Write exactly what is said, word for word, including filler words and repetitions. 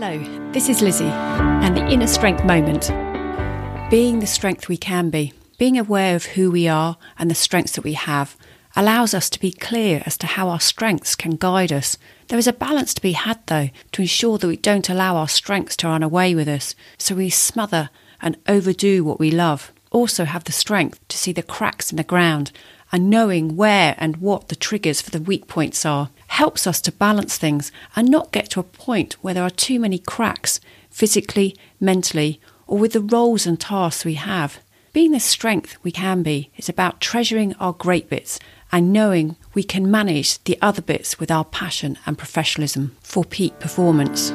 Hello, this is Lizzie and the Inner Strength Moment. Being the strength we can be, being aware of who we are and the strengths that we have, allows us to be clear as to how our strengths can guide us. There is a balance to be had, though, to ensure that we don't allow our strengths to run away with us, so we smother and overdo what we love. Also have the strength to see the cracks in the ground, and knowing where and what the triggers for the weak points are helps us to balance things and not get to a point where there are too many cracks physically, mentally, or with the roles and tasks we have. Being the strength we can be is about treasuring our great bits and knowing we can manage the other bits with our passion and professionalism for peak performance.